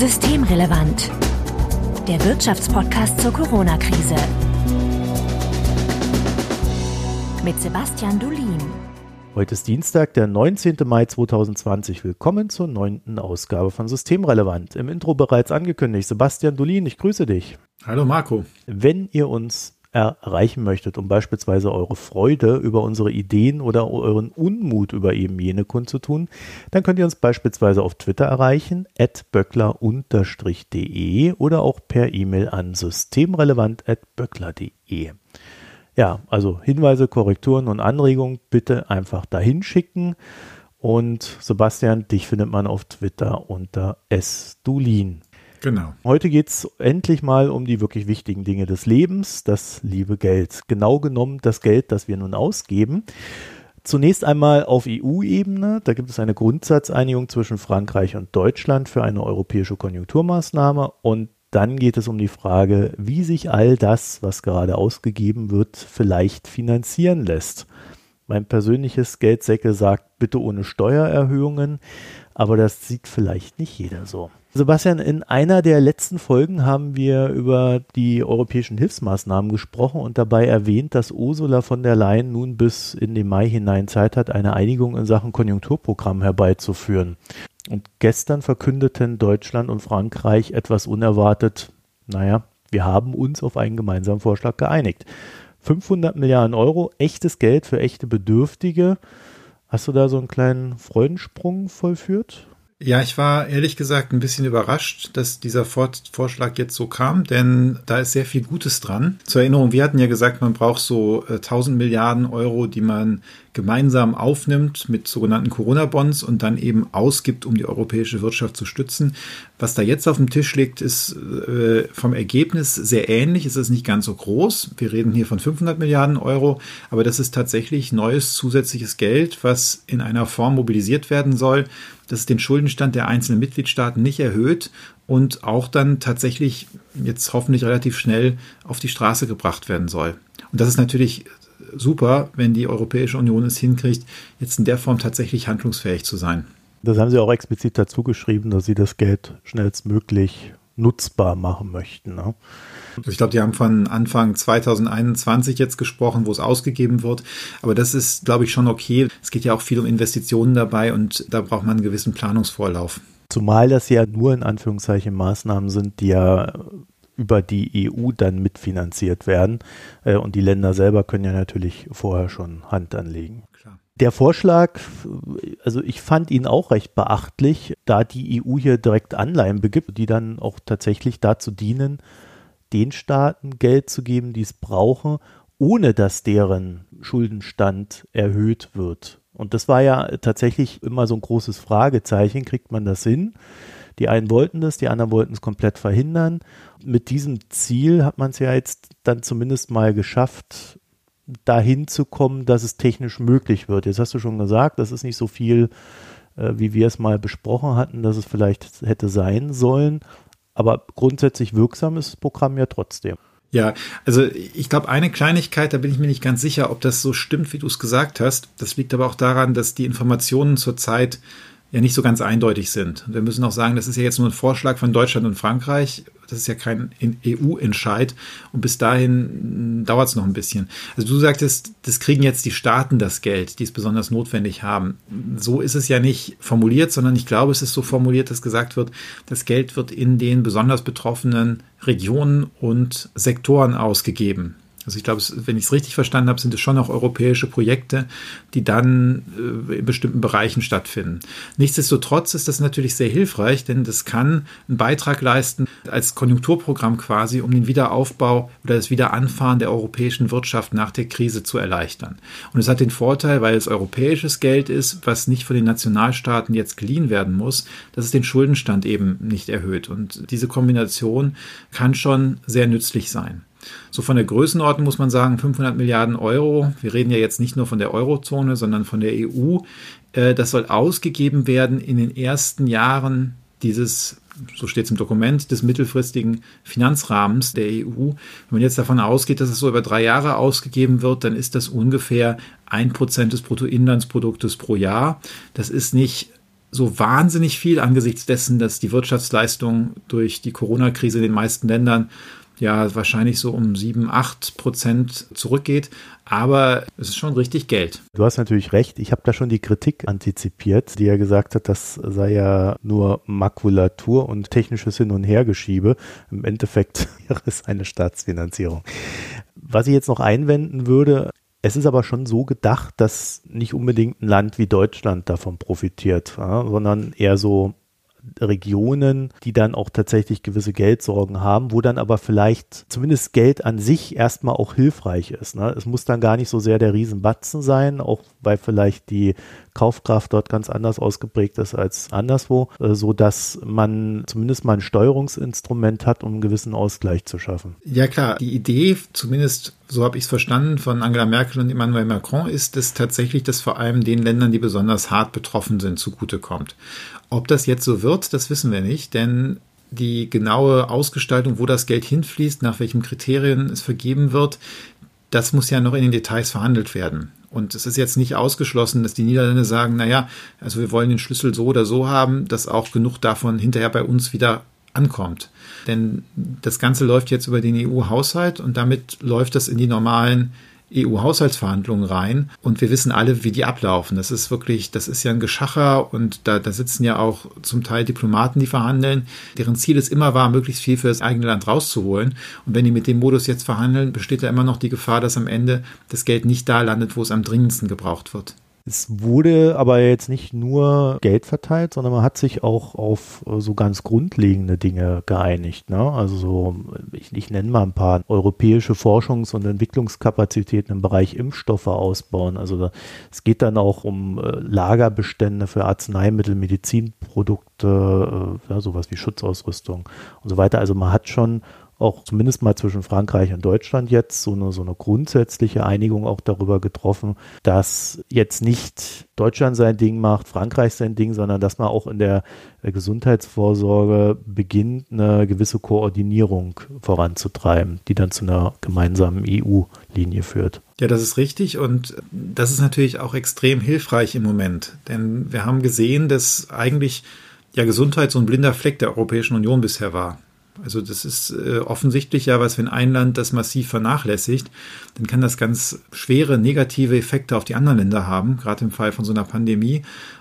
Systemrelevant, der Wirtschaftspodcast zur Corona-Krise. Mit Sebastian Dullien. Heute ist Dienstag, der 19. Mai 2020. Willkommen zur 9. Ausgabe von Systemrelevant. Im Intro bereits angekündigt. Sebastian Dullien, ich grüße dich. Hallo Marco. Wenn ihr uns erreichen möchtet, um beispielsweise eure Freude über unsere Ideen oder euren Unmut über eben jene kundzutun, dann könnt ihr uns beispielsweise auf Twitter erreichen, @böckler_de oder auch per E-Mail an systemrelevant@böckler.de. Ja, also Hinweise, Korrekturen und Anregungen bitte einfach dahin schicken. Und Sebastian, dich findet man auf Twitter unter @sdulin. Genau. Heute geht es endlich mal um die wirklich wichtigen Dinge des Lebens, das liebe Geld. Genau genommen das Geld, das wir nun ausgeben. Zunächst einmal auf EU-Ebene. Da gibt es eine Grundsatzeinigung zwischen Frankreich und Deutschland für eine europäische Konjunkturmaßnahme. Und dann geht es um die Frage, wie sich all das, was gerade ausgegeben wird, vielleicht finanzieren lässt. Mein persönliches Geldsäckel sagt, bitte ohne Steuererhöhungen, aber das sieht vielleicht nicht jeder so. Sebastian, in einer der letzten Folgen haben wir über die europäischen Hilfsmaßnahmen gesprochen und dabei erwähnt, dass Ursula von der Leyen nun bis in den Mai hinein Zeit hat, eine Einigung in Sachen Konjunkturprogramm herbeizuführen. Und gestern verkündeten Deutschland und Frankreich etwas unerwartet, wir haben uns auf einen gemeinsamen Vorschlag geeinigt. 500 Milliarden Euro, echtes Geld für echte Bedürftige. Hast du da so einen kleinen Freudensprung vollführt? Ja, ich war ehrlich gesagt ein bisschen überrascht, dass dieser Vorschlag jetzt so kam, denn da ist sehr viel Gutes dran. Zur Erinnerung, wir hatten ja gesagt, man braucht so 1000 Milliarden Euro, die man gemeinsam aufnimmt mit sogenannten Corona-Bonds und dann eben ausgibt, um die europäische Wirtschaft zu stützen. Was da jetzt auf dem Tisch liegt, ist vom Ergebnis sehr ähnlich. Es ist nicht ganz so groß. Wir reden hier von 500 Milliarden Euro, aber das ist tatsächlich neues zusätzliches Geld, was in einer Form mobilisiert werden soll, dass es den Schuldenstand der einzelnen Mitgliedstaaten nicht erhöht und auch dann tatsächlich jetzt hoffentlich relativ schnell auf die Straße gebracht werden soll. Und das ist natürlich super, wenn die Europäische Union es hinkriegt, jetzt in der Form tatsächlich handlungsfähig zu sein. Das haben Sie auch explizit dazu geschrieben, dass Sie das Geld schnellstmöglich nutzbar machen möchten. Ne? Ich glaube, die haben von Anfang 2021 jetzt gesprochen, wo es ausgegeben wird. Aber das ist, glaube ich, schon okay. Es geht ja auch viel um Investitionen dabei und da braucht man einen gewissen Planungsvorlauf. Zumal das ja nur in Anführungszeichen Maßnahmen sind, die ja über die EU dann mitfinanziert werden. Und die Länder selber können ja natürlich vorher schon Hand anlegen. Klar. Der Vorschlag, also ich fand ihn auch recht beachtlich, da die EU hier direkt Anleihen begibt, die dann auch tatsächlich dazu dienen, den Staaten Geld zu geben, die es brauchen, ohne dass deren Schuldenstand erhöht wird. Und das war ja tatsächlich immer so ein großes Fragezeichen, kriegt man das hin? Die einen wollten das, die anderen wollten es komplett verhindern. Mit diesem Ziel hat man es ja jetzt dann zumindest mal geschafft, dahin zu kommen, dass es technisch möglich wird. Jetzt hast du schon gesagt, das ist nicht so viel, wie wir es mal besprochen hatten, dass es vielleicht hätte sein sollen. Aber grundsätzlich wirksam ist das Programm ja trotzdem. Ja, also ich glaube, eine Kleinigkeit, da bin ich mir nicht ganz sicher, ob das so stimmt, wie du es gesagt hast. Das liegt aber auch daran, dass die Informationen zurzeit ja nicht so ganz eindeutig sind. Wir müssen auch sagen, das ist ja jetzt nur ein Vorschlag von Deutschland und Frankreich. Das ist ja kein EU-Entscheid und bis dahin dauert es noch ein bisschen. Also du sagtest, das kriegen jetzt die Staaten das Geld, die es besonders notwendig haben. So ist es ja nicht formuliert, sondern ich glaube, es ist so formuliert, dass gesagt wird, das Geld wird in den besonders betroffenen Regionen und Sektoren ausgegeben. Also ich glaube, wenn ich es richtig verstanden habe, sind es schon auch europäische Projekte, die dann in bestimmten Bereichen stattfinden. Nichtsdestotrotz ist das natürlich sehr hilfreich, denn das kann einen Beitrag leisten als Konjunkturprogramm quasi, um den Wiederaufbau oder das Wiederanfahren der europäischen Wirtschaft nach der Krise zu erleichtern. Und es hat den Vorteil, weil es europäisches Geld ist, was nicht von den Nationalstaaten jetzt geliehen werden muss, dass es den Schuldenstand eben nicht erhöht. Und diese Kombination kann schon sehr nützlich sein. So von der Größenordnung muss man sagen, 500 Milliarden Euro, wir reden ja jetzt nicht nur von der Eurozone, sondern von der EU, das soll ausgegeben werden in den ersten Jahren dieses, so steht es im Dokument, des mittelfristigen Finanzrahmens der EU. Wenn man jetzt davon ausgeht, dass es so über 3 Jahre ausgegeben wird, dann ist das ungefähr 1% des Bruttoinlandsproduktes pro Jahr. Das ist nicht so wahnsinnig viel angesichts dessen, dass die Wirtschaftsleistung durch die Corona-Krise in den meisten Ländern ja wahrscheinlich so um 7-8% zurückgeht. Aber es ist schon richtig Geld. Du hast natürlich recht. Ich habe da schon die Kritik antizipiert, die ja gesagt hat, das sei ja nur Makulatur und technisches Hin- und Hergeschiebe. Im Endeffekt wäre es eine Staatsfinanzierung. Was ich jetzt noch einwenden würde, es ist aber schon so gedacht, dass nicht unbedingt ein Land wie Deutschland davon profitiert, sondern eher so Regionen, die dann auch tatsächlich gewisse Geldsorgen haben, wo dann aber vielleicht zumindest Geld an sich erstmal auch hilfreich ist. Es muss dann gar nicht so sehr der Riesenbatzen sein, auch weil vielleicht die Kaufkraft dort ganz anders ausgeprägt ist als anderswo, sodass man zumindest mal ein Steuerungsinstrument hat, um einen gewissen Ausgleich zu schaffen. Ja klar, die Idee, zumindest so habe ich es verstanden, von Angela Merkel und Emmanuel Macron ist, dass tatsächlich das vor allem den Ländern, die besonders hart betroffen sind, zugutekommt. Ob das jetzt so wird, das wissen wir nicht, denn die genaue Ausgestaltung, wo das Geld hinfließt, nach welchen Kriterien es vergeben wird, das muss ja noch in den Details verhandelt werden. Und es ist jetzt nicht ausgeschlossen, dass die Niederländer sagen, naja, also wir wollen den Schlüssel so oder so haben, dass auch genug davon hinterher bei uns wieder ankommt. Denn das Ganze läuft jetzt über den EU-Haushalt und damit läuft das in die normalen EU-Haushaltsverhandlungen rein. Und wir wissen alle, wie die ablaufen. Das ist wirklich, das ist ja ein Geschacher und da sitzen ja auch zum Teil Diplomaten, die verhandeln, deren Ziel es immer war, möglichst viel für das eigene Land rauszuholen. Und wenn die mit dem Modus jetzt verhandeln, besteht da immer noch die Gefahr, dass am Ende das Geld nicht da landet, wo es am dringendsten gebraucht wird. Es wurde aber jetzt nicht nur Geld verteilt, sondern man hat sich auch auf so ganz grundlegende Dinge geeinigt. Ne? Also so, ich nenne mal ein paar: europäische Forschungs- und Entwicklungskapazitäten im Bereich Impfstoffe ausbauen. Also es geht dann auch um Lagerbestände für Arzneimittel, Medizinprodukte, ja, sowas wie Schutzausrüstung und so weiter. Also man hat schon auch zumindest mal zwischen Frankreich und Deutschland jetzt so eine grundsätzliche Einigung auch darüber getroffen, dass jetzt nicht Deutschland sein Ding macht, Frankreich sein Ding, sondern dass man auch in der Gesundheitsvorsorge beginnt, eine gewisse Koordinierung voranzutreiben, die dann zu einer gemeinsamen EU-Linie führt. Ja, das ist richtig und das ist natürlich auch extrem hilfreich im Moment, denn wir haben gesehen, dass eigentlich ja Gesundheit so ein blinder Fleck der Europäischen Union bisher war. Also das ist offensichtlich ja, was wenn ein Land das massiv vernachlässigt, dann kann das ganz schwere negative Effekte auf die anderen Länder haben, gerade im Fall von so einer Pandemie.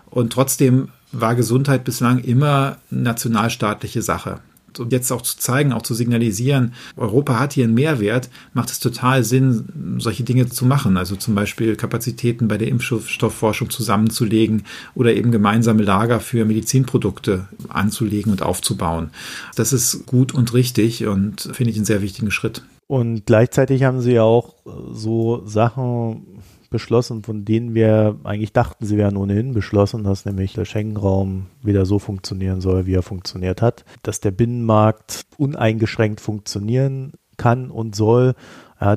Und trotzdem war Gesundheit bislang immer nationalstaatliche Sache. Und jetzt auch zu zeigen, auch zu signalisieren, Europa hat hier einen Mehrwert, macht es total Sinn, solche Dinge zu machen. Also zum Beispiel Kapazitäten bei der Impfstoffforschung zusammenzulegen oder eben gemeinsame Lager für Medizinprodukte anzulegen und aufzubauen. Das ist gut und richtig und finde ich einen sehr wichtigen Schritt. Und gleichzeitig haben sie ja auch so Sachen beschlossen, von denen wir eigentlich dachten, sie wären ohnehin beschlossen, dass nämlich der Schengen-Raum wieder so funktionieren soll, wie er funktioniert hat, dass der Binnenmarkt uneingeschränkt funktionieren kann und soll,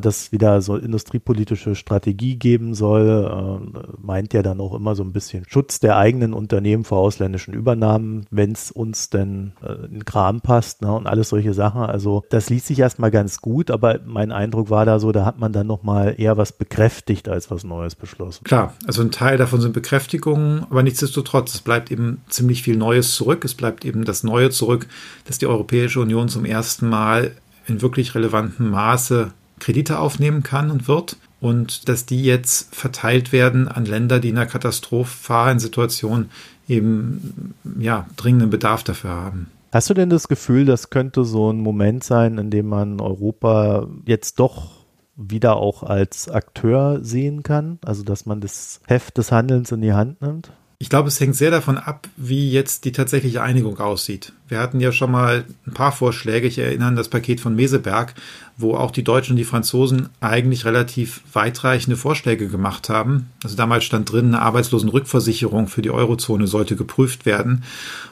dass wieder so industriepolitische Strategie geben soll, meint ja dann auch immer so ein bisschen Schutz der eigenen Unternehmen vor ausländischen Übernahmen, wenn es uns denn in Kram passt, ne, und alles solche Sachen. Also das liest sich erstmal ganz gut, aber mein Eindruck war da so, da hat man dann nochmal eher was bekräftigt als was Neues beschlossen. Klar, also ein Teil davon sind Bekräftigungen, aber nichtsdestotrotz, es bleibt eben ziemlich viel Neues zurück. Es bleibt eben das Neue zurück, dass die Europäische Union zum ersten Mal in wirklich relevantem Maße Kredite aufnehmen kann und wird und dass die jetzt verteilt werden an Länder, die in einer katastrophalen Situation eben ja, dringenden Bedarf dafür haben. Hast du denn das Gefühl, das könnte so ein Moment sein, in dem man Europa jetzt doch wieder auch als Akteur sehen kann? Also dass man das Heft des Handelns in die Hand nimmt? Ich glaube, es hängt sehr davon ab, wie jetzt die tatsächliche Einigung aussieht. Wir hatten ja schon mal ein paar Vorschläge, ich erinnere an das Paket von Meseberg, wo auch die Deutschen und die Franzosen eigentlich relativ weitreichende Vorschläge gemacht haben. Also damals stand drin, eine Arbeitslosenrückversicherung für die Eurozone sollte geprüft werden.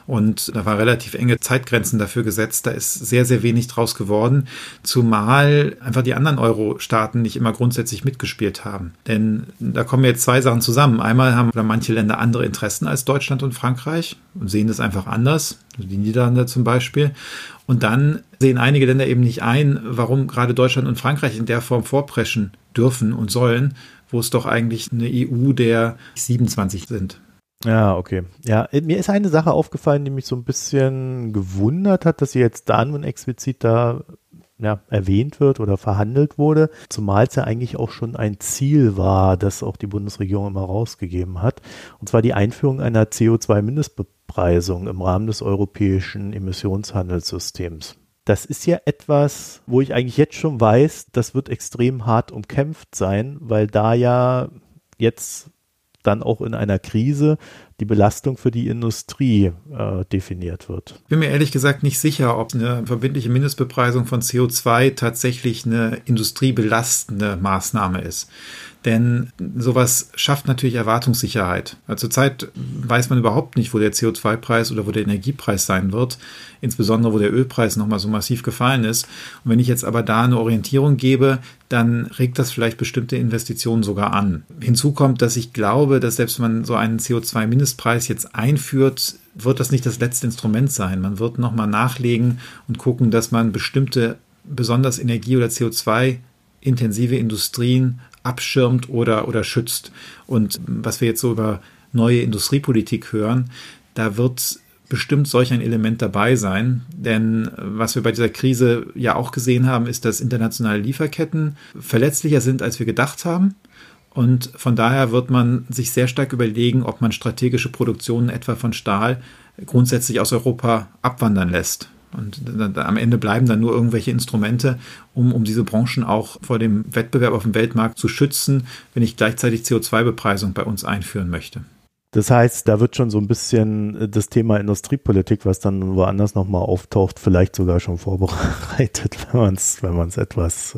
Und da waren relativ enge Zeitgrenzen dafür gesetzt. Da ist sehr, sehr wenig draus geworden, zumal einfach die anderen Euro-Staaten nicht immer grundsätzlich mitgespielt haben. Denn da kommen jetzt zwei Sachen zusammen. Einmal haben manche Länder andere Interessen als Deutschland und Frankreich und sehen das einfach anders, die Niederlande zum Beispiel. Und dann sehen einige Länder eben nicht ein, warum gerade Deutschland und Frankreich in der Form vorpreschen dürfen und sollen, wo es doch eigentlich eine EU der 27 sind. Ja, okay. Ja, mir ist eine Sache aufgefallen, die mich so ein bisschen gewundert hat, dass sie jetzt da nun explizit da erwähnt wird oder verhandelt wurde, zumal es ja eigentlich auch schon ein Ziel war, das auch die Bundesregierung immer rausgegeben hat, und zwar die Einführung einer CO2-Mindestbepreisung im Rahmen des europäischen Emissionshandelssystems. Das ist ja etwas, wo ich eigentlich jetzt schon weiß, das wird extrem hart umkämpft sein, weil da ja jetzt dann auch in einer Krise die Belastung für die Industrie definiert wird. Ich bin mir ehrlich gesagt nicht sicher, ob eine verbindliche Mindestbepreisung von CO2 tatsächlich eine industriebelastende Maßnahme ist. Denn sowas schafft natürlich Erwartungssicherheit. Zurzeit weiß man überhaupt nicht, wo der CO2-Preis oder wo der Energiepreis sein wird, insbesondere wo der Ölpreis nochmal so massiv gefallen ist. Und wenn ich jetzt aber da eine Orientierung gebe, dann regt das vielleicht bestimmte Investitionen sogar an. Hinzu kommt, dass ich glaube, dass selbst wenn man so einen CO2-Mindestpreis jetzt einführt, wird das nicht das letzte Instrument sein. Man wird nochmal nachlegen und gucken, dass man bestimmte, besonders Energie- oder CO2-intensive Industrien abschirmt oder schützt. Und was wir jetzt so über neue Industriepolitik hören, da wird bestimmt solch ein Element dabei sein. Denn was wir bei dieser Krise ja auch gesehen haben, ist, dass internationale Lieferketten verletzlicher sind, als wir gedacht haben. Und von daher wird man sich sehr stark überlegen, ob man strategische Produktionen etwa von Stahl grundsätzlich aus Europa abwandern lässt. Und am Ende bleiben dann nur irgendwelche Instrumente, um diese Branchen auch vor dem Wettbewerb auf dem Weltmarkt zu schützen, wenn ich gleichzeitig CO2-Bepreisung bei uns einführen möchte. Das heißt, da wird schon so ein bisschen das Thema Industriepolitik, was dann woanders nochmal auftaucht, vielleicht sogar schon vorbereitet, wenn man es etwas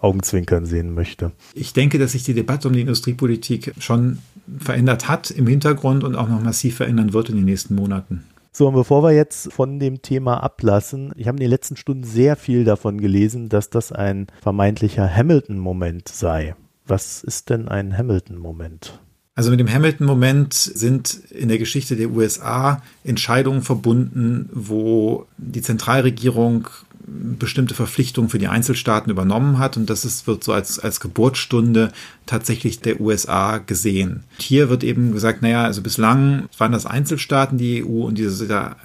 augenzwinkern sehen möchte. Ich denke, dass sich die Debatte um die Industriepolitik schon verändert hat im Hintergrund und auch noch massiv verändern wird in den nächsten Monaten. So, und bevor wir jetzt von dem Thema ablassen, ich habe in den letzten Stunden sehr viel davon gelesen, dass das ein vermeintlicher Hamilton-Moment sei. Was ist denn ein Hamilton-Moment? Also mit dem Hamilton-Moment sind in der Geschichte der USA Entscheidungen verbunden, wo die Zentralregierung bestimmte Verpflichtungen für die Einzelstaaten übernommen hat, und wird so als Geburtsstunde tatsächlich der USA gesehen. Hier wird eben gesagt, also bislang waren das Einzelstaaten, die EU, und dieser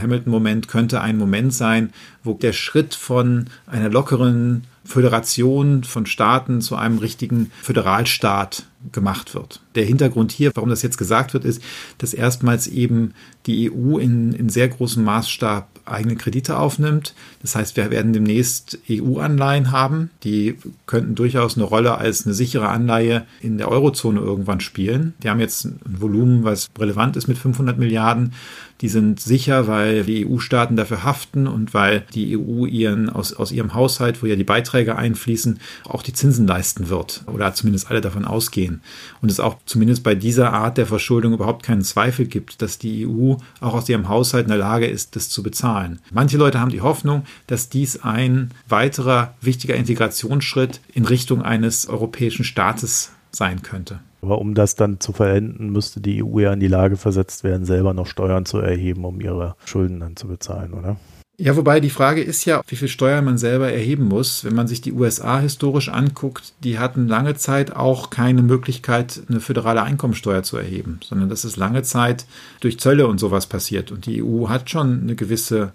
Hamilton-Moment könnte ein Moment sein, wo der Schritt von einer lockeren Föderation von Staaten zu einem richtigen Föderalstaat gemacht wird. Der Hintergrund hier, warum das jetzt gesagt wird, ist, dass erstmals eben die EU in sehr großem Maßstab eigene Kredite aufnimmt. Das heißt, wir werden demnächst EU-Anleihen haben. Die könnten durchaus eine Rolle als eine sichere Anleihe in der Eurozone irgendwann spielen. Die haben jetzt ein Volumen, was relevant ist, mit 500 Milliarden. Die sind sicher, weil die EU-Staaten dafür haften und weil die EU aus ihrem Haushalt, wo ja die Beiträge einfließen, auch die Zinsen leisten wird oder zumindest alle davon ausgehen. Und es auch zumindest bei dieser Art der Verschuldung überhaupt keinen Zweifel gibt, dass die EU auch aus ihrem Haushalt in der Lage ist, das zu bezahlen. Manche Leute haben die Hoffnung, dass dies ein weiterer wichtiger Integrationsschritt in Richtung eines europäischen Staates sein könnte. Aber um das dann zu verenden, müsste die EU ja in die Lage versetzt werden, selber noch Steuern zu erheben, um ihre Schulden dann zu bezahlen, oder? Ja, wobei die Frage ist ja, wie viel Steuern man selber erheben muss. Wenn man sich die USA historisch anguckt, die hatten lange Zeit auch keine Möglichkeit, eine föderale Einkommensteuer zu erheben, sondern das ist lange Zeit durch Zölle und sowas passiert. Und die EU hat schon eine gewisse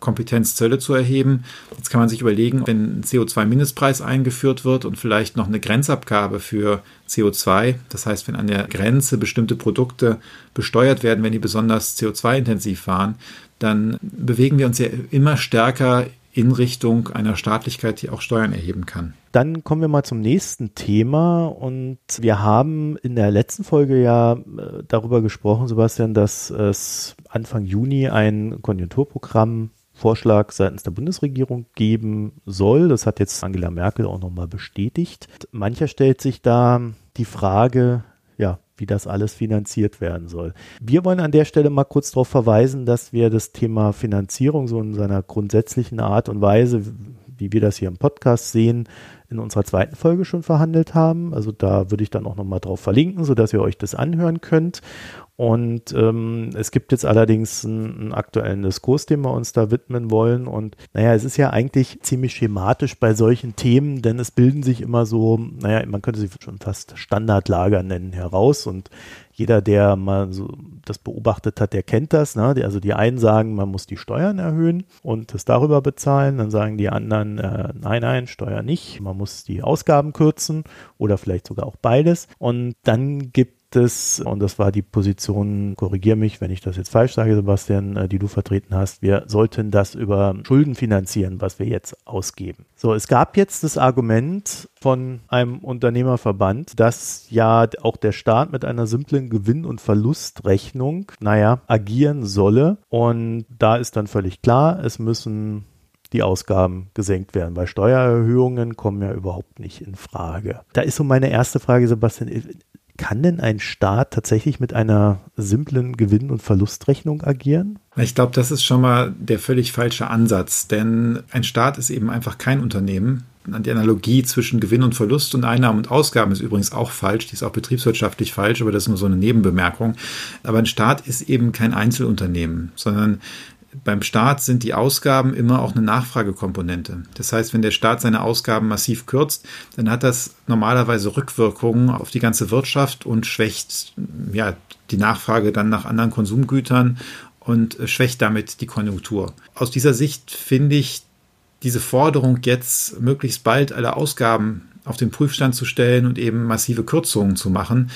Kompetenz, Zölle zu erheben. Jetzt kann man sich überlegen, wenn ein CO2-Mindestpreis eingeführt wird und vielleicht noch eine Grenzabgabe für CO2, das heißt, wenn an der Grenze bestimmte Produkte besteuert werden, wenn die besonders CO2-intensiv waren, dann bewegen wir uns ja immer stärker in Richtung einer Staatlichkeit, die auch Steuern erheben kann. Dann kommen wir mal zum nächsten Thema, und wir haben in der letzten Folge ja darüber gesprochen, Sebastian, dass es Anfang Juni ein Konjunkturprogrammvorschlag seitens der Bundesregierung geben soll. Das hat jetzt Angela Merkel auch nochmal bestätigt. Mancher stellt sich da die Frage, wie das alles finanziert werden soll. Wir wollen an der Stelle mal kurz darauf verweisen, dass wir das Thema Finanzierung so in seiner grundsätzlichen Art und Weise, wie wir das hier im Podcast sehen, in unserer zweiten Folge schon verhandelt haben. Also da würde ich dann auch nochmal drauf verlinken, sodass ihr euch das anhören könnt. Und es gibt jetzt allerdings einen aktuellen Diskurs, den wir uns da widmen wollen. Und es ist ja eigentlich ziemlich schematisch bei solchen Themen, denn es bilden sich immer so, man könnte sie schon fast Standardlager nennen, heraus. Und jeder, der mal so das beobachtet hat, der kennt das. Ne? Also die einen sagen, man muss die Steuern erhöhen und das darüber bezahlen. Dann sagen die anderen, nein, Steuern nicht. Man muss die Ausgaben kürzen oder vielleicht sogar auch beides. Und dann gibt es, und das war die Position, korrigiere mich, wenn ich das jetzt falsch sage, Sebastian, die du vertreten hast, wir sollten das über Schulden finanzieren, was wir jetzt ausgeben. So, es gab jetzt das Argument von einem Unternehmerverband, dass ja auch der Staat mit einer simplen Gewinn- und Verlustrechnung, agieren solle. Und da ist dann völlig klar, es müssen die Ausgaben gesenkt werden, weil Steuererhöhungen kommen ja überhaupt nicht in Frage. Da ist so meine erste Frage, Sebastian, kann denn ein Staat tatsächlich mit einer simplen Gewinn- und Verlustrechnung agieren? Ich glaube, das ist schon mal der völlig falsche Ansatz, denn ein Staat ist eben einfach kein Unternehmen. Die Analogie zwischen Gewinn und Verlust und Einnahmen und Ausgaben ist übrigens auch falsch. Die ist auch betriebswirtschaftlich falsch, aber das ist nur so eine Nebenbemerkung. Aber ein Staat ist eben kein Einzelunternehmen, sondern beim Staat sind die Ausgaben immer auch eine Nachfragekomponente. Das heißt, wenn der Staat seine Ausgaben massiv kürzt, dann hat das normalerweise Rückwirkungen auf die ganze Wirtschaft und schwächt die Nachfrage dann nach anderen Konsumgütern und schwächt damit die Konjunktur. Aus dieser Sicht finde ich diese Forderung jetzt, möglichst bald alle Ausgaben auf den Prüfstand zu stellen und eben massive Kürzungen zu machen,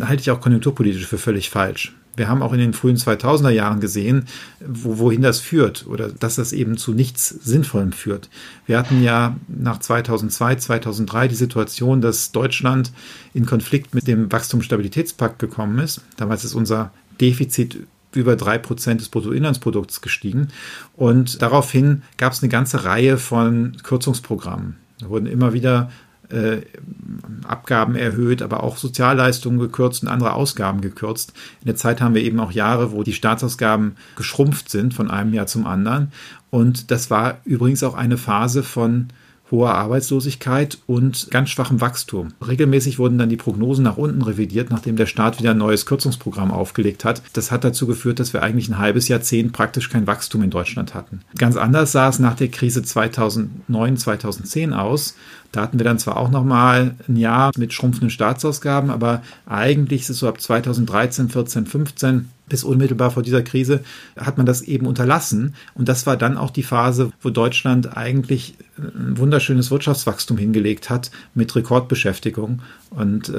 halte ich auch konjunkturpolitisch für völlig falsch. Wir haben auch in den frühen 2000er Jahren gesehen, wohin das führt oder dass das eben zu nichts Sinnvollem führt. Wir hatten ja nach 2002, 2003 die Situation, dass Deutschland in Konflikt mit dem Wachstumsstabilitätspakt gekommen ist. Damals ist unser Defizit über 3% des Bruttoinlandsprodukts gestiegen und daraufhin gab es eine ganze Reihe von Kürzungsprogrammen. Da wurden immer wieder Abgaben erhöht, aber auch Sozialleistungen gekürzt und andere Ausgaben gekürzt. In der Zeit haben wir eben auch Jahre, wo die Staatsausgaben geschrumpft sind von einem Jahr zum anderen. Und das war übrigens auch eine Phase von hoher Arbeitslosigkeit und ganz schwachem Wachstum. Regelmäßig wurden dann die Prognosen nach unten revidiert, nachdem der Staat wieder ein neues Kürzungsprogramm aufgelegt hat. Das hat dazu geführt, dass wir eigentlich ein halbes Jahrzehnt praktisch kein Wachstum in Deutschland hatten. Ganz anders sah es nach der Krise 2009, 2010 aus. Da hatten wir dann zwar auch nochmal ein Jahr mit schrumpfenden Staatsausgaben, aber eigentlich ist es so ab 2013, 14, 15 bis unmittelbar vor dieser Krise hat man das eben unterlassen. Und das war dann auch die Phase, wo Deutschland eigentlich ein wunderschönes Wirtschaftswachstum hingelegt hat mit Rekordbeschäftigung. Und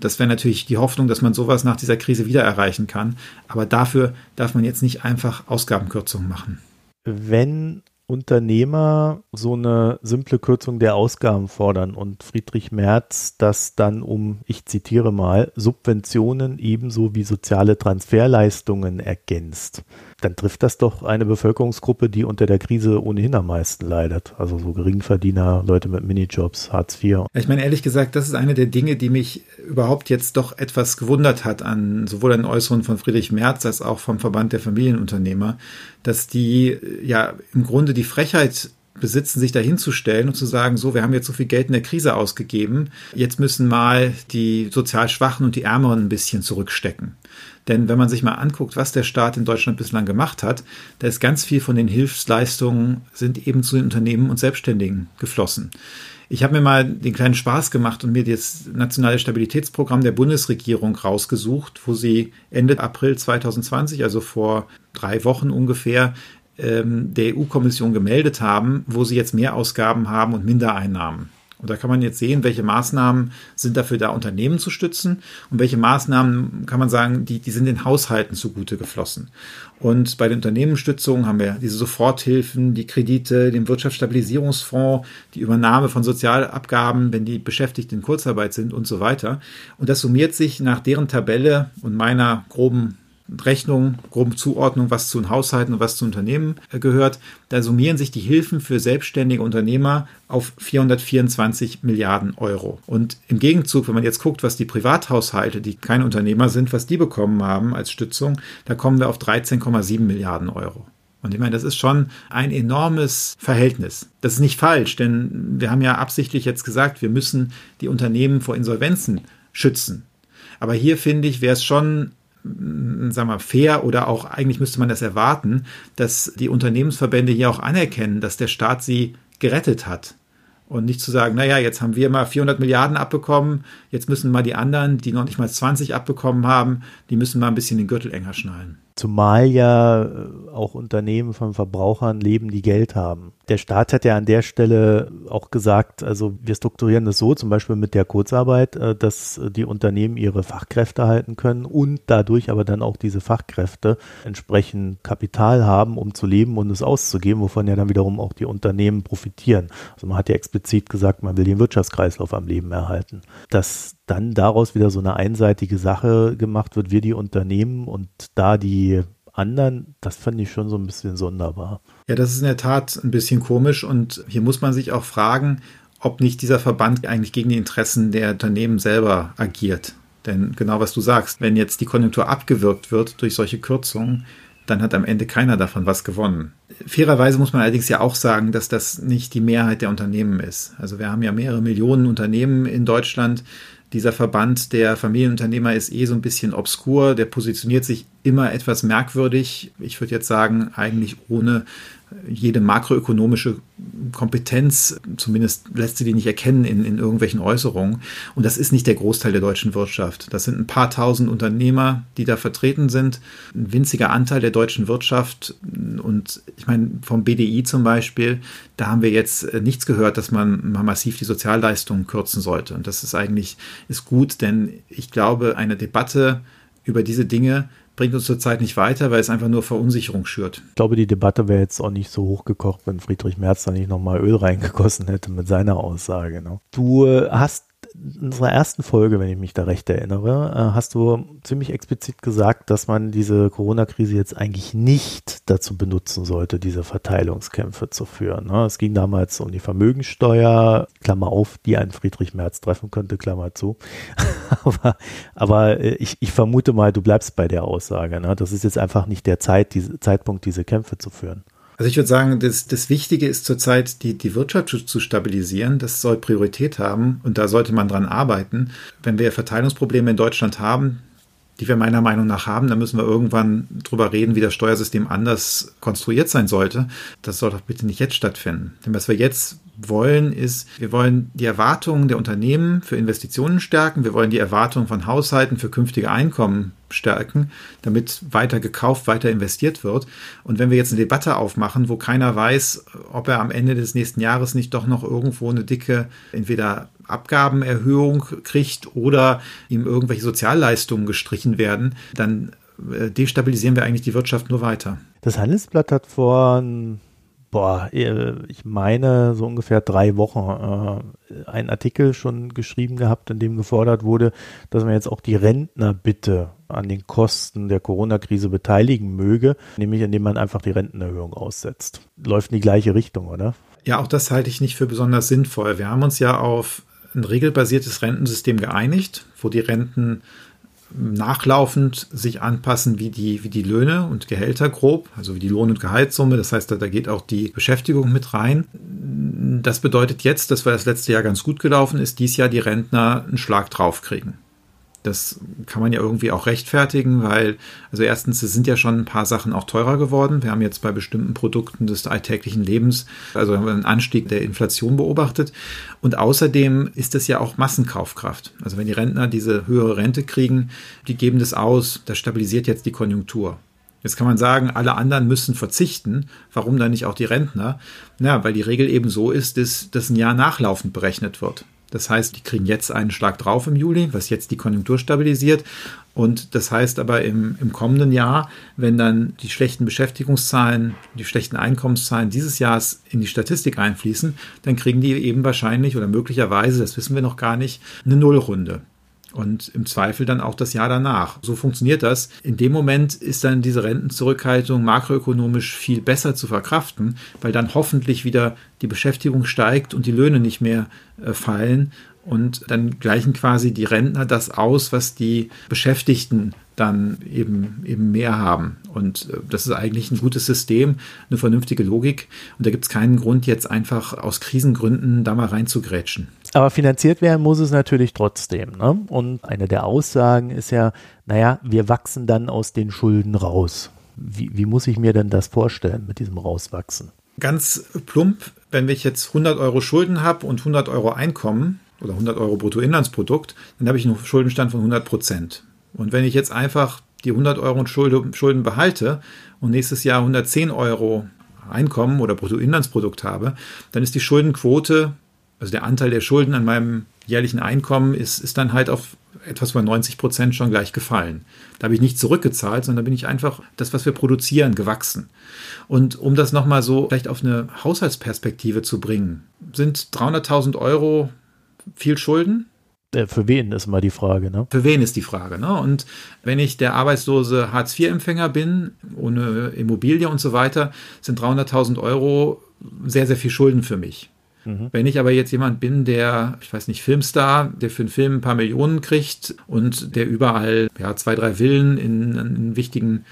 das wäre natürlich die Hoffnung, dass man sowas nach dieser Krise wieder erreichen kann. Aber dafür darf man jetzt nicht einfach Ausgabenkürzungen machen. Wenn Unternehmer so eine simple Kürzung der Ausgaben fordern und Friedrich Merz das dann um, ich zitiere mal, Subventionen ebenso wie soziale Transferleistungen ergänzt, dann trifft das doch eine Bevölkerungsgruppe, die unter der Krise ohnehin am meisten leidet. Also so Geringverdiener, Leute mit Minijobs, Hartz IV. Ich meine, ehrlich gesagt, das ist eine der Dinge, die mich überhaupt jetzt doch etwas gewundert hat, an sowohl an den Äußerungen von Friedrich Merz als auch vom Verband der Familienunternehmer, dass die ja im Grunde die Frechheit besitzen, sich dahinzustellen und zu sagen, so, wir haben jetzt so viel Geld in der Krise ausgegeben, jetzt müssen mal die sozial Schwachen und die Ärmeren ein bisschen zurückstecken. Denn wenn man sich mal anguckt, was der Staat in Deutschland bislang gemacht hat, da ist ganz viel von den Hilfsleistungen sind eben zu den Unternehmen und Selbstständigen geflossen. Ich habe mir mal den kleinen Spaß gemacht und mir das nationale Stabilitätsprogramm der Bundesregierung rausgesucht, wo sie Ende April 2020, also vor 3 Wochen ungefähr, der EU-Kommission gemeldet haben, wo sie jetzt mehr Ausgaben haben und minder Einnahmen. Und da kann man jetzt sehen, welche Maßnahmen sind dafür da, Unternehmen zu stützen und welche Maßnahmen, kann man sagen, die sind den Haushalten zugute geflossen. Und bei den Unternehmensstützungen haben wir diese Soforthilfen, die Kredite, den Wirtschaftsstabilisierungsfonds, die Übernahme von Sozialabgaben, wenn die Beschäftigten in Kurzarbeit sind und so weiter. Und das summiert sich nach deren Tabelle und meiner groben Zuordnung, was zu den Haushalten und was zu Unternehmen gehört, da summieren sich die Hilfen für selbstständige Unternehmer auf 424 Milliarden Euro. Und im Gegenzug, wenn man jetzt guckt, was die Privathaushalte, die keine Unternehmer sind, was die bekommen haben als Stützung, da kommen wir auf 13,7 Milliarden Euro. Und ich meine, das ist schon ein enormes Verhältnis. Das ist nicht falsch, denn wir haben ja absichtlich jetzt gesagt, wir müssen die Unternehmen vor Insolvenzen schützen. Aber hier, finde ich, wäre es schon fair oder auch eigentlich müsste man das erwarten, dass die Unternehmensverbände hier auch anerkennen, dass der Staat sie gerettet hat Und nicht zu sagen, naja, jetzt haben wir mal 400 Milliarden abbekommen, jetzt müssen mal die anderen, die noch nicht mal 20 abbekommen haben, die müssen mal ein bisschen den Gürtel enger schnallen. Zumal ja auch Unternehmen von Verbrauchern leben, die Geld haben. Der Staat hat ja an der Stelle auch gesagt, also wir strukturieren das so, zum Beispiel mit der Kurzarbeit, dass die Unternehmen ihre Fachkräfte halten können und dadurch aber dann auch diese Fachkräfte entsprechend Kapital haben, um zu leben und es auszugeben, wovon ja dann wiederum auch die Unternehmen profitieren. Also man hat ja explizit gesagt, man will den Wirtschaftskreislauf am Leben erhalten. Dass dann daraus wieder so eine einseitige Sache gemacht wird, wir die Unternehmen und da die anderen, das fand ich schon so ein bisschen sonderbar. Ja, das ist in der Tat ein bisschen komisch und hier muss man sich auch fragen, ob nicht dieser Verband eigentlich gegen die Interessen der Unternehmen selber agiert. Denn genau was du sagst, wenn jetzt die Konjunktur abgewürgt wird durch solche Kürzungen, dann hat am Ende keiner davon was gewonnen. Fairerweise muss man allerdings ja auch sagen, dass das nicht die Mehrheit der Unternehmen ist. Also wir haben ja mehrere Millionen Unternehmen in Deutschland. Dieser Verband der Familienunternehmer ist so ein bisschen obskur. Der positioniert sich immer etwas merkwürdig. Ich würde jetzt sagen, eigentlich ohne jede makroökonomische Kompetenz. Zumindest lässt sie die nicht erkennen in irgendwelchen Äußerungen. Und das ist nicht der Großteil der deutschen Wirtschaft. Das sind ein paar tausend Unternehmer, die da vertreten sind. Ein winziger Anteil der deutschen Wirtschaft. Und ich meine, vom BDI zum Beispiel, da haben wir jetzt nichts gehört, dass man massiv die Sozialleistungen kürzen sollte. Und das ist eigentlich ist gut, denn ich glaube, eine Debatte über diese Dinge bringt uns zurzeit nicht weiter, weil es einfach nur Verunsicherung schürt. Ich glaube, die Debatte wäre jetzt auch nicht so hochgekocht, wenn Friedrich Merz da nicht nochmal Öl reingegossen hätte mit seiner Aussage. Ne? Du hast in unserer ersten Folge, wenn ich mich da recht erinnere, hast du ziemlich explizit gesagt, dass man diese Corona-Krise jetzt eigentlich nicht dazu benutzen sollte, diese Verteilungskämpfe zu führen. Es ging damals um die Vermögensteuer, Klammer auf, die einen Friedrich Merz treffen könnte, Klammer zu. Aber ich vermute mal, du bleibst bei der Aussage. Das ist jetzt einfach nicht der Zeitpunkt, diese Kämpfe zu führen. Also ich würde sagen, das Wichtige ist zurzeit, die Wirtschaft zu stabilisieren. Das soll Priorität haben und da sollte man dran arbeiten. Wenn wir Verteilungsprobleme in Deutschland haben, die wir meiner Meinung nach haben, dann müssen wir irgendwann drüber reden, wie das Steuersystem anders konstruiert sein sollte. Das soll doch bitte nicht jetzt stattfinden. Denn was wir jetzt wollen, ist, wir wollen die Erwartungen der Unternehmen für Investitionen stärken. Wir wollen die Erwartungen von Haushalten für künftige Einkommen stärken, damit weiter gekauft, weiter investiert wird. Und wenn wir jetzt eine Debatte aufmachen, wo keiner weiß, ob er am Ende des nächsten Jahres nicht doch noch irgendwo eine dicke, entweder Abgabenerhöhung kriegt oder ihm irgendwelche Sozialleistungen gestrichen werden, dann destabilisieren wir eigentlich die Wirtschaft nur weiter. Das Handelsblatt hat von ich meine so ungefähr 3 Wochen einen Artikel schon geschrieben gehabt, in dem gefordert wurde, dass man jetzt auch die Rentner bitte an den Kosten der Corona-Krise beteiligen möge, nämlich indem man einfach die Rentenerhöhung aussetzt. Läuft in die gleiche Richtung, oder? Ja, auch das halte ich nicht für besonders sinnvoll. Wir haben uns ja auf ein regelbasiertes Rentensystem geeinigt, wo die Renten nachlaufend sich anpassen wie die Löhne und Gehälter grob, also wie die Lohn- und Gehaltssumme. Das heißt, da geht auch die Beschäftigung mit rein. Das bedeutet jetzt, dass weil das letzte Jahr ganz gut gelaufen ist, dieses Jahr die Rentner einen Schlag drauf kriegen. Das kann man ja irgendwie auch rechtfertigen, weil, also erstens, es sind ja schon ein paar Sachen auch teurer geworden. Wir haben jetzt bei bestimmten Produkten des alltäglichen Lebens, also einen Anstieg der Inflation beobachtet. Und außerdem ist das ja auch Massenkaufkraft. Also wenn die Rentner diese höhere Rente kriegen, die geben das aus. Das stabilisiert jetzt die Konjunktur. Jetzt kann man sagen, alle anderen müssen verzichten. Warum dann nicht auch die Rentner? Na, weil die Regel eben so ist, dass ein Jahr nachlaufend berechnet wird. Das heißt, die kriegen jetzt einen Schlag drauf im Juli, was jetzt die Konjunktur stabilisiert. Und das heißt aber im kommenden Jahr, wenn dann die schlechten Beschäftigungszahlen, die schlechten Einkommenszahlen dieses Jahres in die Statistik einfließen, dann kriegen die eben wahrscheinlich oder möglicherweise, das wissen wir noch gar nicht, eine Nullrunde. Und im Zweifel dann auch das Jahr danach. So funktioniert das. In dem Moment ist dann diese Rentenzurückhaltung makroökonomisch viel besser zu verkraften, weil dann hoffentlich wieder die Beschäftigung steigt und die Löhne nicht mehr fallen. Und dann gleichen quasi die Rentner das aus, was die Beschäftigten dann eben mehr haben. Und das ist eigentlich ein gutes System, eine vernünftige Logik. Und da gibt es keinen Grund, jetzt einfach aus Krisengründen da mal reinzugrätschen. Aber finanziert werden muss es natürlich trotzdem, ne? Und eine der Aussagen ist ja, naja, wir wachsen dann aus den Schulden raus. Wie muss ich mir denn das vorstellen mit diesem Rauswachsen? Ganz plump wenn ich jetzt 100 Euro Schulden habe und 100 Euro Einkommen oder 100 Euro Bruttoinlandsprodukt, dann habe ich einen Schuldenstand von 100%. Und wenn ich jetzt einfach die 100 Euro Schulden behalte und nächstes Jahr 110 Euro Einkommen oder Bruttoinlandsprodukt habe, dann ist die Schuldenquote, also der Anteil der Schulden an meinem jährlichen Einkommen, ist dann halt auf etwas über 90% schon gleich gefallen. Da habe ich nicht zurückgezahlt, sondern da bin ich einfach das, was wir produzieren, gewachsen. Und um das nochmal so vielleicht auf eine Haushaltsperspektive zu bringen, sind 300.000 Euro viel Schulden? Für wen ist mal die Frage, ne? Für wen ist die Frage, ne? Und wenn ich der arbeitslose Hartz-IV-Empfänger bin, ohne Immobilie und so weiter, sind 300.000 Euro sehr, sehr viel Schulden für mich. Mhm. Wenn ich aber jetzt jemand bin, der, ich weiß nicht, Filmstar, der für einen Film ein paar Millionen kriegt und der überall 2-3 Villen in wichtigen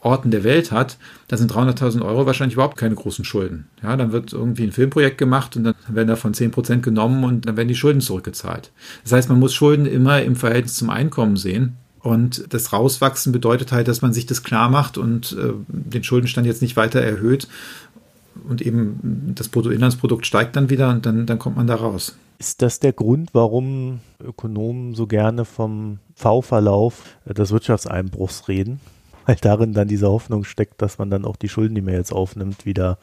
Orten der Welt hat, da sind 300.000 Euro wahrscheinlich überhaupt keine großen Schulden. Ja, dann wird irgendwie ein Filmprojekt gemacht und dann werden davon 10% genommen und dann werden die Schulden zurückgezahlt. Das heißt, man muss Schulden immer im Verhältnis zum Einkommen sehen. Und das Rauswachsen bedeutet halt, dass man sich das klar macht und den Schuldenstand jetzt nicht weiter erhöht. Und eben das Bruttoinlandsprodukt steigt dann wieder und dann kommt man da raus. Ist das der Grund, warum Ökonomen so gerne vom V-Verlauf des Wirtschaftseinbruchs reden? Weil darin dann diese Hoffnung steckt, dass man dann auch die Schulden, die man jetzt aufnimmt, wieder,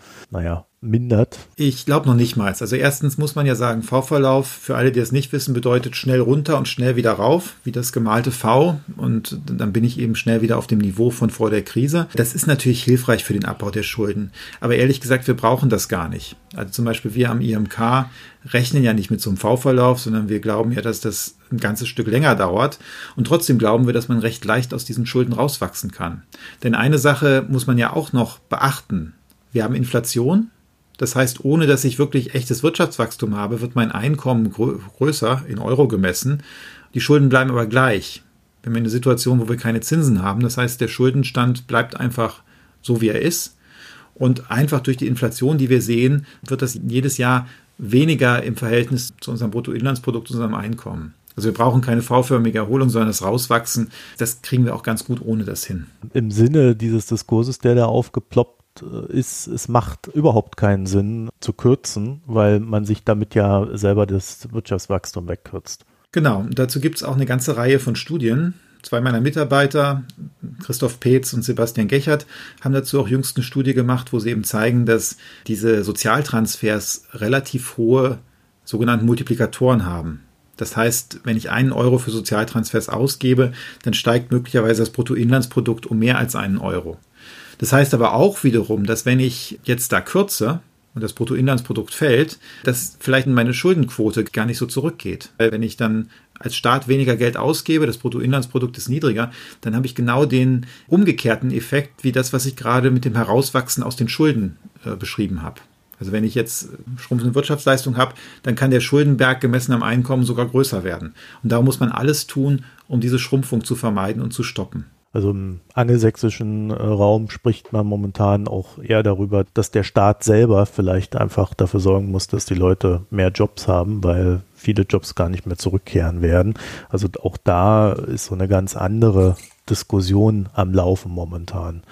mindert. Ich glaube noch nicht mal. Also erstens muss man ja sagen, V-Verlauf, für alle, die es nicht wissen, bedeutet schnell runter und schnell wieder rauf, wie das gemalte V. Und dann bin ich eben schnell wieder auf dem Niveau von vor der Krise. Das ist natürlich hilfreich für den Abbau der Schulden. Aber ehrlich gesagt, wir brauchen das gar nicht. Also zum Beispiel wir am IMK rechnen ja nicht mit so einem V-Verlauf, sondern wir glauben ja, dass das ein ganzes Stück länger dauert. Und trotzdem glauben wir, dass man recht leicht aus diesen Schulden rauswachsen kann. Denn eine Sache muss man ja auch noch beachten. Wir haben Inflation. Das heißt, ohne dass ich wirklich echtes Wirtschaftswachstum habe, wird mein Einkommen größer, in Euro gemessen. Die Schulden bleiben aber gleich. Wir haben eine Situation, wo wir keine Zinsen haben. Das heißt, der Schuldenstand bleibt einfach so, wie er ist. Und einfach durch die Inflation, die wir sehen, wird das jedes Jahr weniger im Verhältnis zu unserem Bruttoinlandsprodukt, zu unserem Einkommen. Also wir brauchen keine V-förmige Erholung, sondern das Rauswachsen, das kriegen wir auch ganz gut ohne das hin. Im Sinne dieses Diskurses, der da aufgeploppt ist, es macht überhaupt keinen Sinn zu kürzen, weil man sich damit ja selber das Wirtschaftswachstum wegkürzt. Genau, und dazu gibt es auch eine ganze Reihe von Studien. Zwei meiner Mitarbeiter, Christoph Peetz und Sebastian Gechert, haben dazu auch jüngst eine Studie gemacht, wo sie eben zeigen, dass diese Sozialtransfers relativ hohe sogenannten Multiplikatoren haben. Das heißt, wenn ich 1 Euro für Sozialtransfers ausgebe, dann steigt möglicherweise das Bruttoinlandsprodukt um mehr als 1 Euro. Das heißt aber auch wiederum, dass wenn ich jetzt da kürze und das Bruttoinlandsprodukt fällt, dass vielleicht meine Schuldenquote gar nicht so zurückgeht. Weil wenn ich dann als Staat weniger Geld ausgebe, das Bruttoinlandsprodukt ist niedriger, dann habe ich genau den umgekehrten Effekt wie das, was ich gerade mit dem Herauswachsen aus den Schulden beschrieben habe. Also wenn ich jetzt schrumpfende Wirtschaftsleistung habe, dann kann der Schuldenberg gemessen am Einkommen sogar größer werden. Und darum muss man alles tun, um diese Schrumpfung zu vermeiden und zu stoppen. Also im angelsächsischen Raum spricht man momentan auch eher darüber, dass der Staat selber vielleicht einfach dafür sorgen muss, dass die Leute mehr Jobs haben, weil viele Jobs gar nicht mehr zurückkehren werden. Also auch da ist so eine ganz andere Diskussion am Laufen momentan,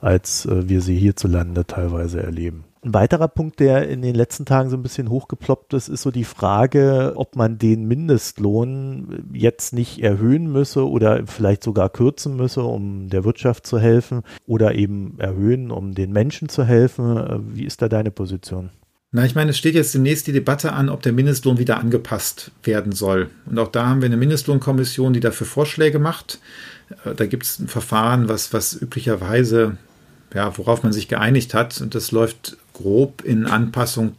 als wir sie hierzulande teilweise erleben. Ein weiterer Punkt, der in den letzten Tagen so ein bisschen hochgeploppt ist, ist so die Frage, ob man den Mindestlohn jetzt nicht erhöhen müsse oder vielleicht sogar kürzen müsse, um der Wirtschaft zu helfen oder eben erhöhen, um den Menschen zu helfen. Wie ist da deine Position? Na, ich meine, es steht jetzt demnächst die Debatte an, ob der Mindestlohn wieder angepasst werden soll. Und auch da haben wir eine Mindestlohnkommission, die dafür Vorschläge macht. Da gibt es ein Verfahren, was üblicherweise, worauf man sich geeinigt hat. Und das läuft grob in Anpassung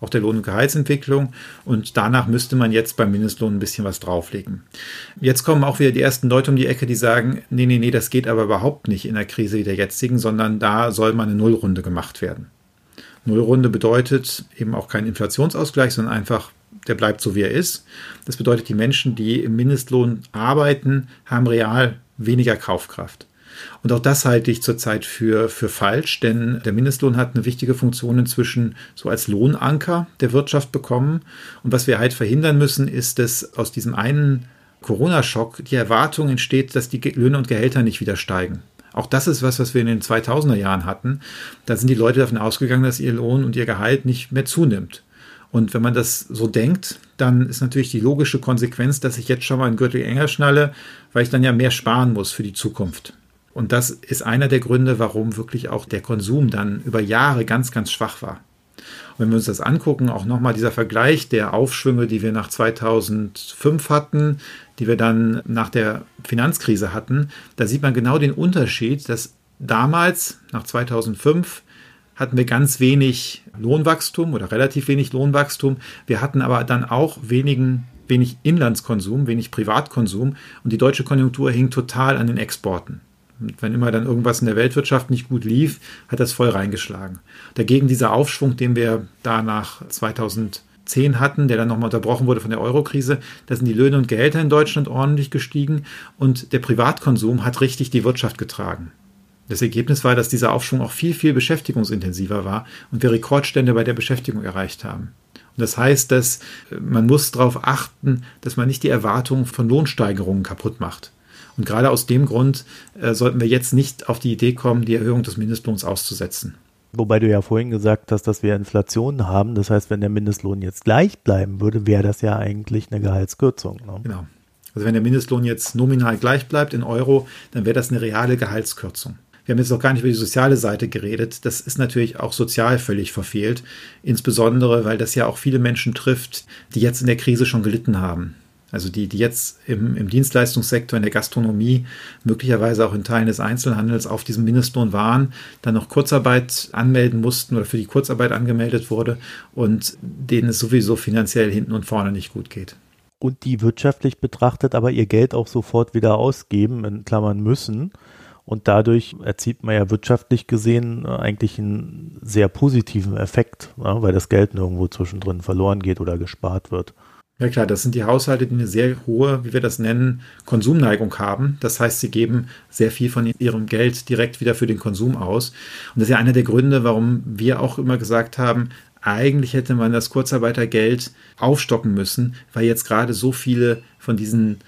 auch der Lohn- und Gehaltsentwicklung. Und danach müsste man jetzt beim Mindestlohn ein bisschen was drauflegen. Jetzt kommen auch wieder die ersten Leute um die Ecke, die sagen, nee, das geht aber überhaupt nicht in der Krise wie der jetzigen, sondern da soll mal eine Nullrunde gemacht werden. Nullrunde bedeutet eben auch keinen Inflationsausgleich, sondern einfach, der bleibt so, wie er ist. Das bedeutet, die Menschen, die im Mindestlohn arbeiten, haben real weniger Kaufkraft. Und auch das halte ich zurzeit für falsch, denn der Mindestlohn hat eine wichtige Funktion inzwischen so als Lohnanker der Wirtschaft bekommen. Und was wir halt verhindern müssen, ist, dass aus diesem einen Corona-Schock die Erwartung entsteht, dass die Löhne und Gehälter nicht wieder steigen. Auch das ist was, was wir in den 2000er Jahren hatten. Da sind die Leute davon ausgegangen, dass ihr Lohn und ihr Gehalt nicht mehr zunimmt. Und wenn man das so denkt, dann ist natürlich die logische Konsequenz, dass ich jetzt schon mal einen Gürtel enger schnalle, weil ich dann ja mehr sparen muss für die Zukunft. Und das ist einer der Gründe, warum wirklich auch der Konsum dann über Jahre ganz, ganz schwach war. Und wenn wir uns das angucken, auch nochmal dieser Vergleich der Aufschwünge, die wir nach 2005 hatten, die wir dann nach der Finanzkrise hatten, da sieht man genau den Unterschied, dass damals, nach 2005, hatten wir ganz wenig Lohnwachstum oder relativ wenig Lohnwachstum. Wir hatten aber dann auch wenig Inlandskonsum, wenig Privatkonsum und die deutsche Konjunktur hing total an den Exporten. Und wenn immer dann irgendwas in der Weltwirtschaft nicht gut lief, hat das voll reingeschlagen. Dagegen dieser Aufschwung, den wir da nach 2010 hatten, der dann nochmal unterbrochen wurde von der Eurokrise, da sind die Löhne und Gehälter in Deutschland ordentlich gestiegen und der Privatkonsum hat richtig die Wirtschaft getragen. Das Ergebnis war, dass dieser Aufschwung auch viel, viel beschäftigungsintensiver war und wir Rekordstände bei der Beschäftigung erreicht haben. Und das heißt, dass man muss darauf achten, dass man nicht die Erwartungen von Lohnsteigerungen kaputt macht. Und gerade aus dem Grund sollten wir jetzt nicht auf die Idee kommen, die Erhöhung des Mindestlohns auszusetzen. Wobei du ja vorhin gesagt hast, dass wir Inflation haben. Das heißt, wenn der Mindestlohn jetzt gleich bleiben würde, wäre das ja eigentlich eine Gehaltskürzung. Ne? Genau. Also wenn der Mindestlohn jetzt nominal gleich bleibt in Euro, dann wäre das eine reale Gehaltskürzung. Wir haben jetzt noch gar nicht über die soziale Seite geredet. Das ist natürlich auch sozial völlig verfehlt. Insbesondere, weil das ja auch viele Menschen trifft, die jetzt in der Krise schon gelitten haben. Also die jetzt im Dienstleistungssektor, in der Gastronomie, möglicherweise auch in Teilen des Einzelhandels auf diesem Mindestlohn waren, dann noch Kurzarbeit anmelden mussten oder für die Kurzarbeit angemeldet wurde und denen es sowieso finanziell hinten und vorne nicht gut geht. Und die wirtschaftlich betrachtet aber ihr Geld auch sofort wieder ausgeben, in Klammern müssen. Und dadurch erzielt man ja wirtschaftlich gesehen eigentlich einen sehr positiven Effekt, weil das Geld nirgendwo zwischendrin verloren geht oder gespart wird. Ja klar, das sind die Haushalte, die eine sehr hohe, wie wir das nennen, Konsumneigung haben. Das heißt, sie geben sehr viel von ihrem Geld direkt wieder für den Konsum aus. Und das ist ja einer der Gründe, warum wir auch immer gesagt haben, eigentlich hätte man das Kurzarbeitergeld aufstocken müssen, weil jetzt gerade so viele von diesen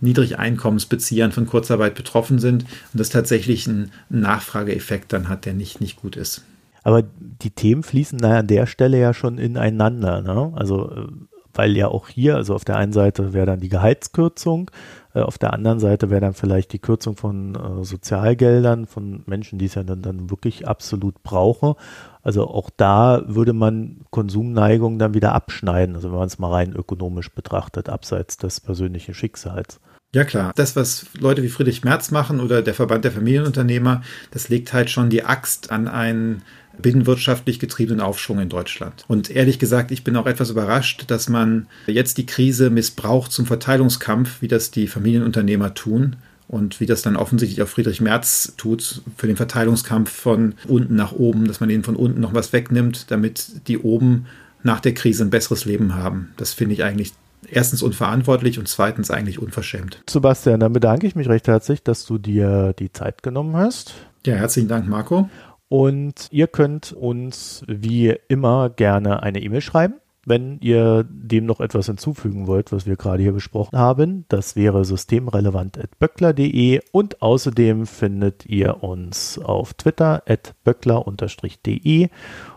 Niedrigeinkommensbeziehern von Kurzarbeit betroffen sind und das tatsächlich einen Nachfrageeffekt dann hat, der nicht gut ist. Aber die Themen fließen da an der Stelle ja schon ineinander, ne? Also weil ja auch hier, also auf der einen Seite wäre dann die Gehaltskürzung, auf der anderen Seite wäre dann vielleicht die Kürzung von Sozialgeldern, von Menschen, die es ja dann wirklich absolut brauchen. Also auch da würde man Konsumneigungen dann wieder abschneiden, also wenn man es mal rein ökonomisch betrachtet, abseits des persönlichen Schicksals. Ja klar, das, was Leute wie Friedrich Merz machen oder der Verband der Familienunternehmer, das legt halt schon die Axt an einen binnenwirtschaftlich getriebenen Aufschwung in Deutschland. Und ehrlich gesagt, ich bin auch etwas überrascht, dass man jetzt die Krise missbraucht zum Verteilungskampf, wie das die Familienunternehmer tun und wie das dann offensichtlich auch Friedrich Merz tut, für den Verteilungskampf von unten nach oben, dass man ihnen von unten noch was wegnimmt, damit die oben nach der Krise ein besseres Leben haben. Das finde ich eigentlich erstens unverantwortlich und zweitens eigentlich unverschämt. Sebastian, dann bedanke ich mich recht herzlich, dass du dir die Zeit genommen hast. Ja, herzlichen Dank, Marco. Und ihr könnt uns wie immer gerne eine E-Mail schreiben, wenn ihr dem noch etwas hinzufügen wollt, was wir gerade hier besprochen haben. Das wäre systemrelevant@böckler.de und außerdem findet ihr uns auf Twitter @böckler_de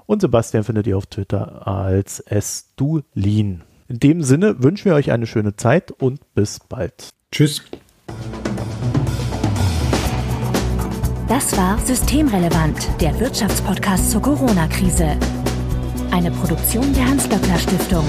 und Sebastian findet ihr auf Twitter als @sdullien. In dem Sinne wünschen wir euch eine schöne Zeit und bis bald. Tschüss. Das war Systemrelevant, der Wirtschaftspodcast zur Corona-Krise. Eine Produktion der Hans-Böckler-Stiftung.